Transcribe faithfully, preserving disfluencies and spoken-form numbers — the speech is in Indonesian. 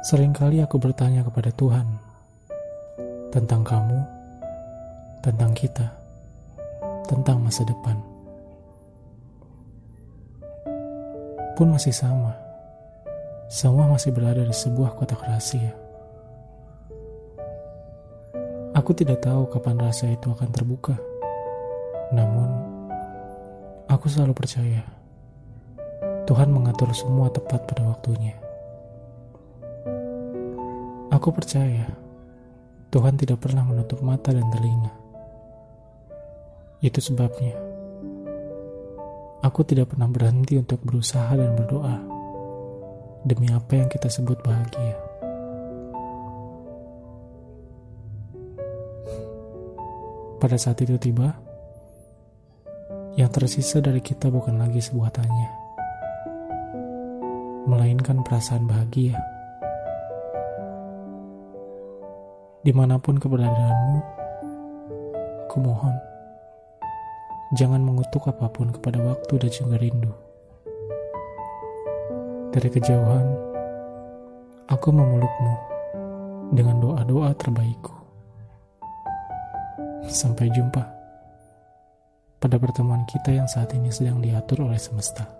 Seringkali aku bertanya kepada Tuhan tentang kamu, tentang kita, tentang masa depan. Pun masih sama, semua masih berada di sebuah kotak rahasia. Aku tidak tahu kapan rahasia itu akan terbuka, namun aku selalu percaya Tuhan mengatur semua tepat pada waktunya. Aku percaya Tuhan tidak pernah menutup mata dan telinga. Itu sebabnya aku tidak pernah berhenti untuk berusaha dan berdoa demi apa yang kita sebut bahagia. Pada saat itu tiba, yang tersisa dari kita bukan lagi sebuah tanya, melainkan perasaan bahagia. Dimanapun keberadaanmu, kumohon, jangan mengutuk apapun kepada waktu dan juga rindu. Dari kejauhan, aku memelukmu dengan doa-doa terbaikku. Sampai jumpa pada pertemuan kita yang saat ini sedang diatur oleh semesta.